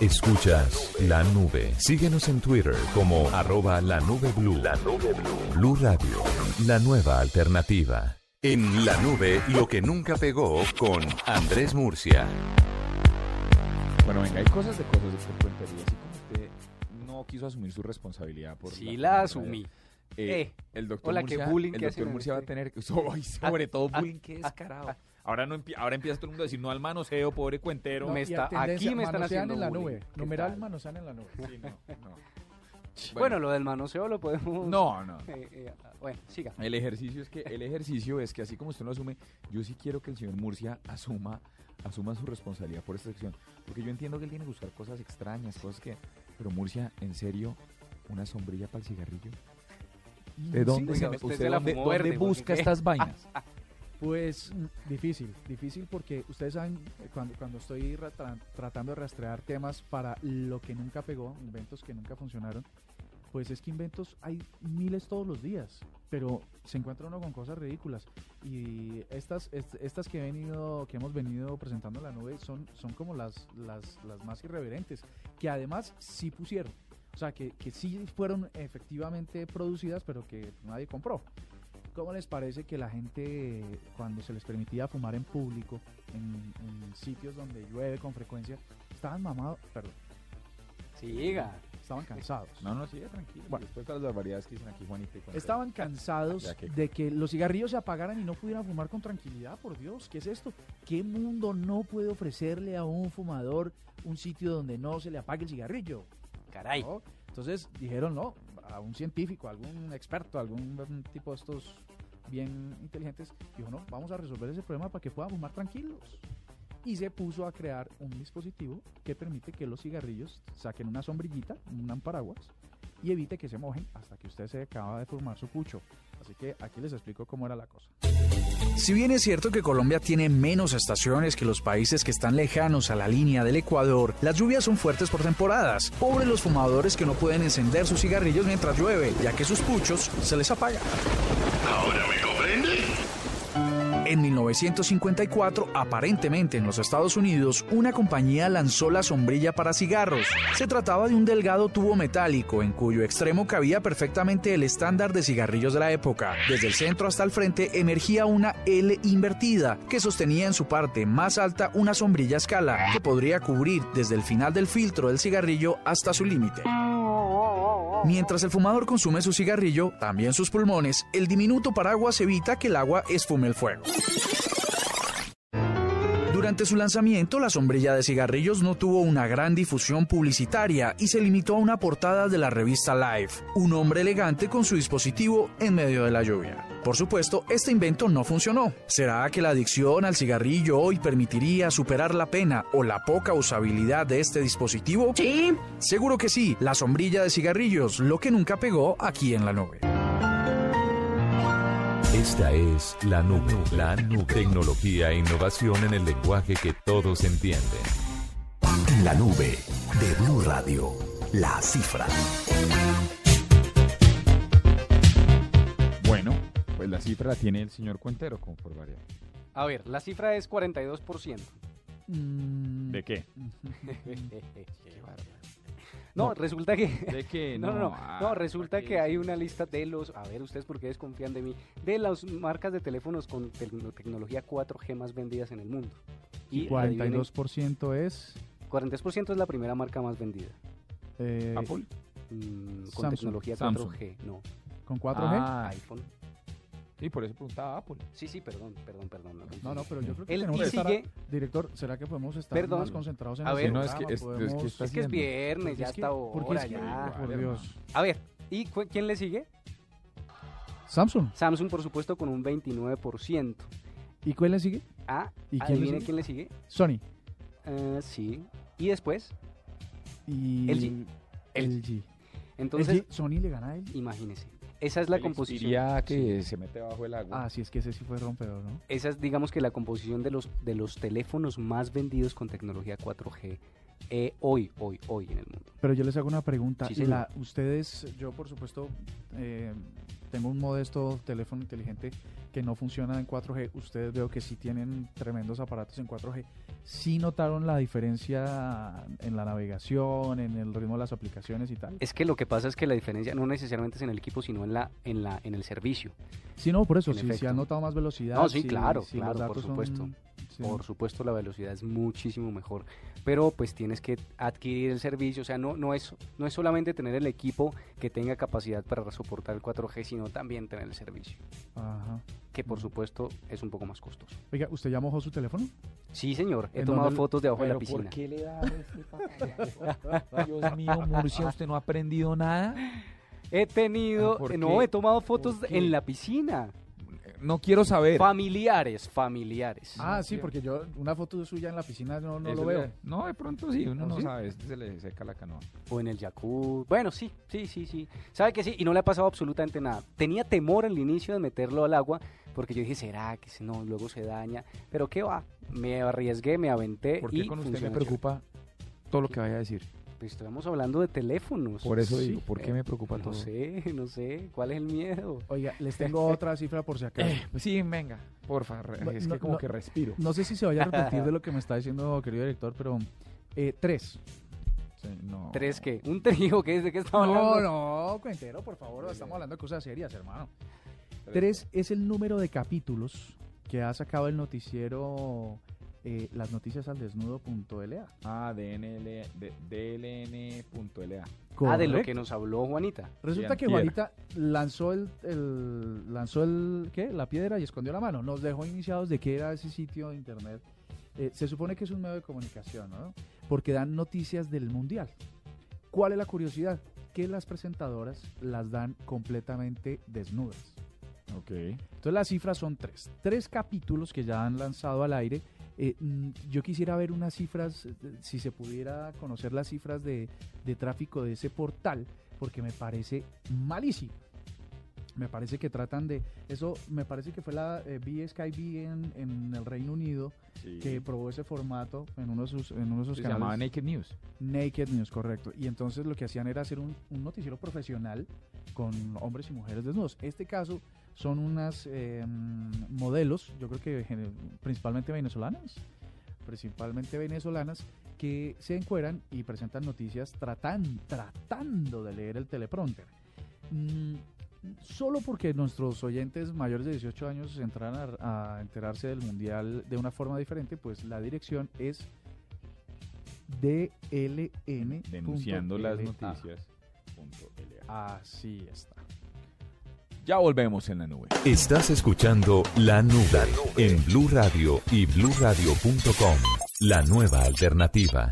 Escuchas La Nube. Síguenos en Twitter como arroba La Nube Blu. La Nube Blu. Blu Radio, la nueva alternativa. En La Nube, lo que nunca pegó con Andrés Murcia. Bueno, venga, hay cosas de cosas de cuentería. Así como usted no quiso asumir su responsabilidad por... Sí, la, la asumí. Eh, eh, el doctor hola, Murcia, que bullying el doctor Murcia va a tener... Oh, sobre a, todo bullying, que descarado. Ahora, no, ahora empieza todo el mundo a decir no al manoseo, pobre cuentero. No, me está, aquí me están haciendo en la nube. Numeral manosean en la nube. Sí, no, no. Bueno, bueno, lo del manoseo lo podemos... No, no. Eh, eh, bueno, siga. El ejercicio, es que, el ejercicio es que, así como usted lo asume, yo sí quiero que el señor Murcia asuma, asuma su responsabilidad por esta sección. Porque yo entiendo que él tiene que buscar cosas extrañas, cosas que... Pero Murcia, en serio, ¿una sombrilla para el cigarrillo? ¿De dónde, sí, se, usted usted se la dónde, muerde, dónde busca porque... estas vainas? Pues difícil, difícil porque ustedes saben, cuando, cuando estoy ratra- tratando de rastrear temas para lo que nunca pegó, inventos que nunca funcionaron, pues es que inventos hay miles todos los días, pero se encuentra uno con cosas ridículas. Y estas, est- estas que, he venido, que hemos venido presentando en La Nube son, son como las, las, las más irreverentes, que además sí pusieron, o sea, que, que sí fueron efectivamente producidas, pero que nadie compró. ¿Cómo les parece que la gente, cuando se les permitía fumar en público, en, en sitios donde llueve con frecuencia, estaban mamados, perdón. Siga. Estaban cansados. No, no, sigue tranquilo. Bueno, después de las barbaridades que dicen aquí, Juanita. Estaban cansados que... de que los cigarrillos se apagaran y no pudieran fumar con tranquilidad, por Dios, ¿qué es esto? ¿Qué mundo no puede ofrecerle a un fumador un sitio donde no se le apague el cigarrillo? Caray. ¿No? Entonces dijeron, no, a un científico, a algún experto, a algún tipo de estos bien inteligentes, dijo, no, vamos a resolver ese problema para que puedan fumar tranquilos. Y se puso a crear un dispositivo que permite que los cigarrillos saquen una sombrillita, un paraguas, y evite que se mojen hasta que usted se acaba de formar su pucho. Así que aquí les explico cómo era la cosa. Si bien es cierto que Colombia tiene menos estaciones que los países que están lejanos a la línea del Ecuador, las lluvias son fuertes por temporadas. Pobres los fumadores que no pueden encender sus cigarrillos mientras llueve, ya que sus puchos se les apagan. ¿Ahora me comprende? En mil novecientos cincuenta y cuatro, aparentemente en los Estados Unidos, una compañía lanzó la sombrilla para cigarros. Se trataba de un delgado tubo metálico en cuyo extremo cabía perfectamente el estándar de cigarrillos de la época. Desde el centro hasta el frente emergía una L invertida que sostenía en su parte más alta una sombrilla a escala que podría cubrir desde el final del filtro del cigarrillo hasta su límite. Mientras el fumador consume su cigarrillo, también sus pulmones, el diminuto paraguas evita que el agua esfume el fuego. Durante su lanzamiento, la sombrilla de cigarrillos no tuvo una gran difusión publicitaria y se limitó a una portada de la revista Life, un hombre elegante con su dispositivo en medio de la lluvia. Por supuesto, este invento no funcionó. ¿Será que la adicción al cigarrillo hoy permitiría superar la pena o la poca usabilidad de este dispositivo? Sí. Seguro que sí, la sombrilla de cigarrillos, lo que nunca pegó aquí en La Nube. Esta es La Nube, La Nube, tecnología e innovación en el lenguaje que todos entienden. La Nube, de Blu Radio, la cifra. Bueno, pues la cifra la tiene el señor Cuentero, como por variar. A ver, la cifra es cuarenta y dos por ciento. Mm. ¿De qué? Qué bárbaro. No, no, resulta que... ¿De qué? No, no, no, no, no resulta que hay una lista de los... A ver, ustedes por qué desconfían de mí. De las marcas de teléfonos con te- tecnología cuatro G más vendidas en el mundo. ¿Y cuarenta y dos por ciento es? cuarenta y dos por ciento es la primera marca más vendida. Eh, ¿Apple? Mm, con Samsung, tecnología Samsung. cuatro G, no. ¿Con cuatro G? Ah, iPhone. Sí, por eso preguntaba Apple. Sí, sí, perdón, perdón, perdón. No, no, no pero yo creo que el tenemos que estar... Sigue... Director, ¿será que podemos estar perdón. más concentrados en a el ver, no, es que es, podemos... es, que es, que es viernes, es ya está hora, es que... ya. Por Dios. A ver, ¿y cu- quién le sigue? Samsung. Samsung, por supuesto, con un veintinueve por ciento. ¿Y cuál le sigue? Ah, ¿y quién adivine le sigue? quién le sigue? Sony. Uh, sí. ¿Y después? Y... L G. L G. Entonces... L G. Sony le gana a L G. Imagínese. Esa es la el composición. Xperia que sí. se mete bajo el agua. Ah, sí, es que ese sí fue rompedor, ¿no? Esa es, digamos, que la composición de los, de los teléfonos más vendidos con tecnología cuatro G eh, hoy, hoy, hoy en el mundo. Pero yo les hago una pregunta. Sí, la, ustedes, yo por supuesto, eh, tengo un modesto teléfono inteligente que no funciona en cuatro G. Ustedes veo que sí tienen tremendos aparatos en cuatro G. ¿Sí notaron la diferencia en la navegación, en el ritmo de las aplicaciones y tal? Es que lo que pasa es que la diferencia no necesariamente es en el equipo, sino en la en la en el servicio. Sí, no, por eso, sí, sí han notado más velocidad. No, sí, sí claro, sí, claro, por supuesto. Son, sí. Por supuesto, la velocidad es muchísimo mejor, pero pues tienes que adquirir el servicio, o sea, no no es no es solamente tener el equipo que tenga capacidad para soportar el cuatro G, sino también tener el servicio. Ajá. Que por supuesto es un poco más costoso. Oiga, ¿usted ya mojó su teléfono? Sí, señor. He tomado fotos de abajo de la piscina. ¿Por qué le da este? Dios mío, Murcia, ¿usted no ha aprendido nada? He tenido... Ah, no, he tomado fotos en la piscina. No quiero saber. Familiares, familiares. Ah, sí, porque yo una foto suya en la piscina no, no lo veo. Le, no, de pronto sí, uno no, no sí. sabe, este se le seca la canoa. O en el jacuzzi. Bueno, sí, sí, sí, sí. ¿Sabe que sí? Y no le ha pasado absolutamente nada. Tenía temor al inicio de meterlo al agua, porque yo dije, ¿será que si no, luego se daña? Pero ¿qué va? Me arriesgué, me aventé. ¿Por qué y con usted me preocupa todo lo que vaya a decir? Pues estamos hablando de teléfonos. Por eso digo, sí. ¿Por qué me preocupa eh, todo? No sé, no sé. ¿Cuál es el miedo? Oiga, les tengo otra cifra por si acaso. Eh, pues sí, venga, porfa. No, es que no, como no, que respiro. No sé si se vaya a repetir de lo que me está diciendo, querido director, pero eh, tres. Sí, no. ¿Tres qué? ¿Un trío? ¿Qué es? ¿De qué estamos no, hablando? No, no, Cuentero, por favor. Sí, estamos hablando de cosas serias, hermano. Tres, tres es el número de capítulos que ha sacado el noticiero... Eh, las noticias al desnudo punto L A. Ah, D L N punto L A. Ah, de lo que nos habló Juanita. Resulta que Juanita lanzó el, el lanzó el ¿qué? La piedra y escondió la mano. Nos dejó iniciados de qué era ese sitio de internet. Eh, se supone que es un medio de comunicación, ¿no? Porque dan noticias del mundial. ¿Cuál es la curiosidad? Que las presentadoras las dan completamente desnudas. Ok. Entonces las cifras son tres. Tres capítulos que ya han lanzado al aire. Eh, yo quisiera ver unas cifras, si se pudiera conocer las cifras de, de tráfico de ese portal, porque me parece malísimo. Me parece que tratan de... Eso me parece que fue la eh, B S K B en, en el Reino Unido, sí, que probó ese formato en uno de sus, en uno de sus se canales. Se llamaba Naked News. Naked News, correcto. Y entonces lo que hacían era hacer un, un noticiero profesional con hombres y mujeres desnudos. Este caso son unas eh, modelos, yo creo que principalmente venezolanas, principalmente venezolanas, que se encueran y presentan noticias tratan, tratando de leer el teleprompter. Mm. Solo porque nuestros oyentes mayores de dieciocho años entraran a, a enterarse del mundial de una forma diferente, pues la dirección es D L N. Denunciando las noticias. Así está. Ya volvemos en La Nube. Estás escuchando La Nube en Blu Radio y blu radio punto com. La nueva alternativa.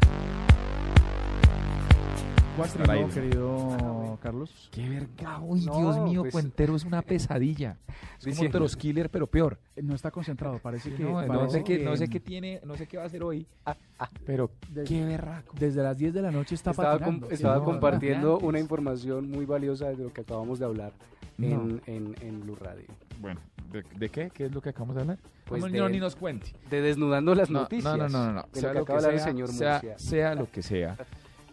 Cuatrino, querido Carlos. ¡Qué verga! ¡Uy, no, Dios mío! Pues, Cuentero es una pesadilla. Es como un Teros Killer, pero peor. No está concentrado, parece que... No, parece no, sé, que, que, no sé qué tiene, no sé qué va a hacer hoy, ah, ah, pero desde, qué berraco. Desde las diez de la noche está estaba patinando. Com, estaba no, compartiendo no, no, una información muy valiosa de lo que acabamos de hablar no. en, en, en Blu Radio. Bueno, ¿de, ¿de qué? ¿Qué es lo que acabamos de hablar? Pues no, de, no, ni nos cuente. De desnudando las no, noticias. No, no, no, no. no. Sea, lo que sea, señor sea, sea lo que sea,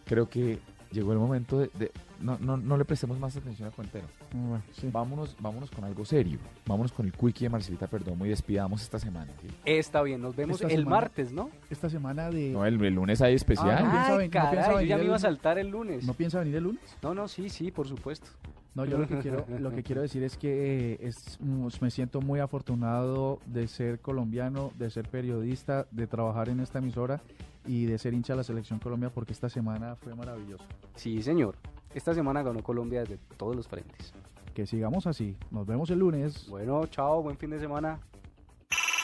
creo que... Llegó el momento de... de no, no, no le prestemos más atención a Cuentero. Bueno, sí. Vámonos, vámonos con algo serio. Vámonos con el quickie de Marcelita Perdomo y despidamos esta semana. ¿Sí? Está bien, nos vemos esta el semana, martes, ¿no? Esta semana de... No, el, el lunes hay especial. Ah, ay, ven, caray, no yo ya me iba a saltar el lunes. ¿No piensa venir el lunes? No, no, sí, sí, por supuesto. No, yo lo que quiero, lo que quiero decir es que eh, es, me siento muy afortunado de ser colombiano, de ser periodista, de trabajar en esta emisora y de ser hincha de la Selección Colombia, porque esta semana fue maravillosa. Sí, señor. Esta semana ganó Colombia desde todos los frentes. Que sigamos así. Nos vemos el lunes. Bueno, chao. Buen fin de semana.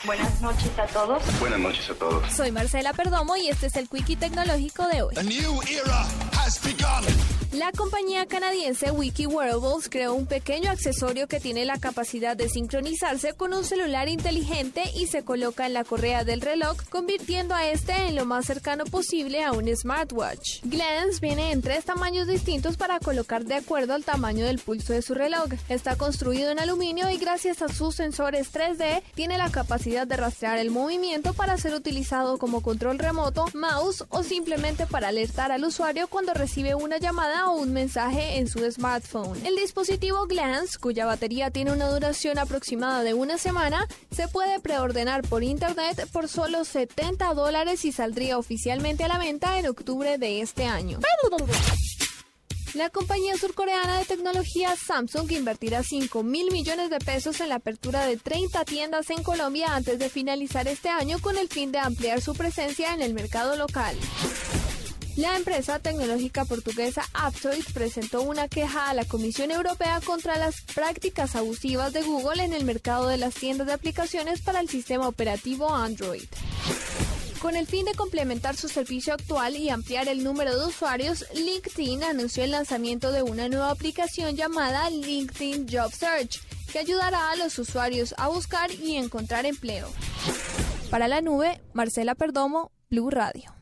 Buenas noches a todos. Buenas noches a todos. Soy Marcela Perdomo y este es el Quickie Tecnológico de hoy. A new era has begun. La compañía canadiense WikiWearables creó un pequeño accesorio que tiene la capacidad de sincronizarse con un celular inteligente y se coloca en la correa del reloj, convirtiendo a este en lo más cercano posible a un smartwatch. Glance viene en tres tamaños distintos para colocar de acuerdo al tamaño del pulso de su reloj. Está construido en aluminio y gracias a sus sensores tres D tiene la capacidad de rastrear el movimiento para ser utilizado como control remoto, mouse o simplemente para alertar al usuario cuando recibe una llamada o un mensaje en su smartphone. El dispositivo Glance, cuya batería tiene una duración aproximada de una semana, se puede preordenar por internet por solo setenta dólares y saldría oficialmente a la venta en octubre de este año. La compañía surcoreana de tecnología Samsung invertirá cinco mil millones de pesos en la apertura de treinta tiendas en Colombia antes de finalizar este año con el fin de ampliar su presencia en el mercado local. La empresa tecnológica portuguesa Aptoide presentó una queja a la Comisión Europea contra las prácticas abusivas de Google en el mercado de las tiendas de aplicaciones para el sistema operativo Android. Con el fin de complementar su servicio actual y ampliar el número de usuarios, LinkedIn anunció el lanzamiento de una nueva aplicación llamada LinkedIn Job Search, que ayudará a los usuarios a buscar y encontrar empleo. Para La Nube, Marcela Perdomo, Blu Radio.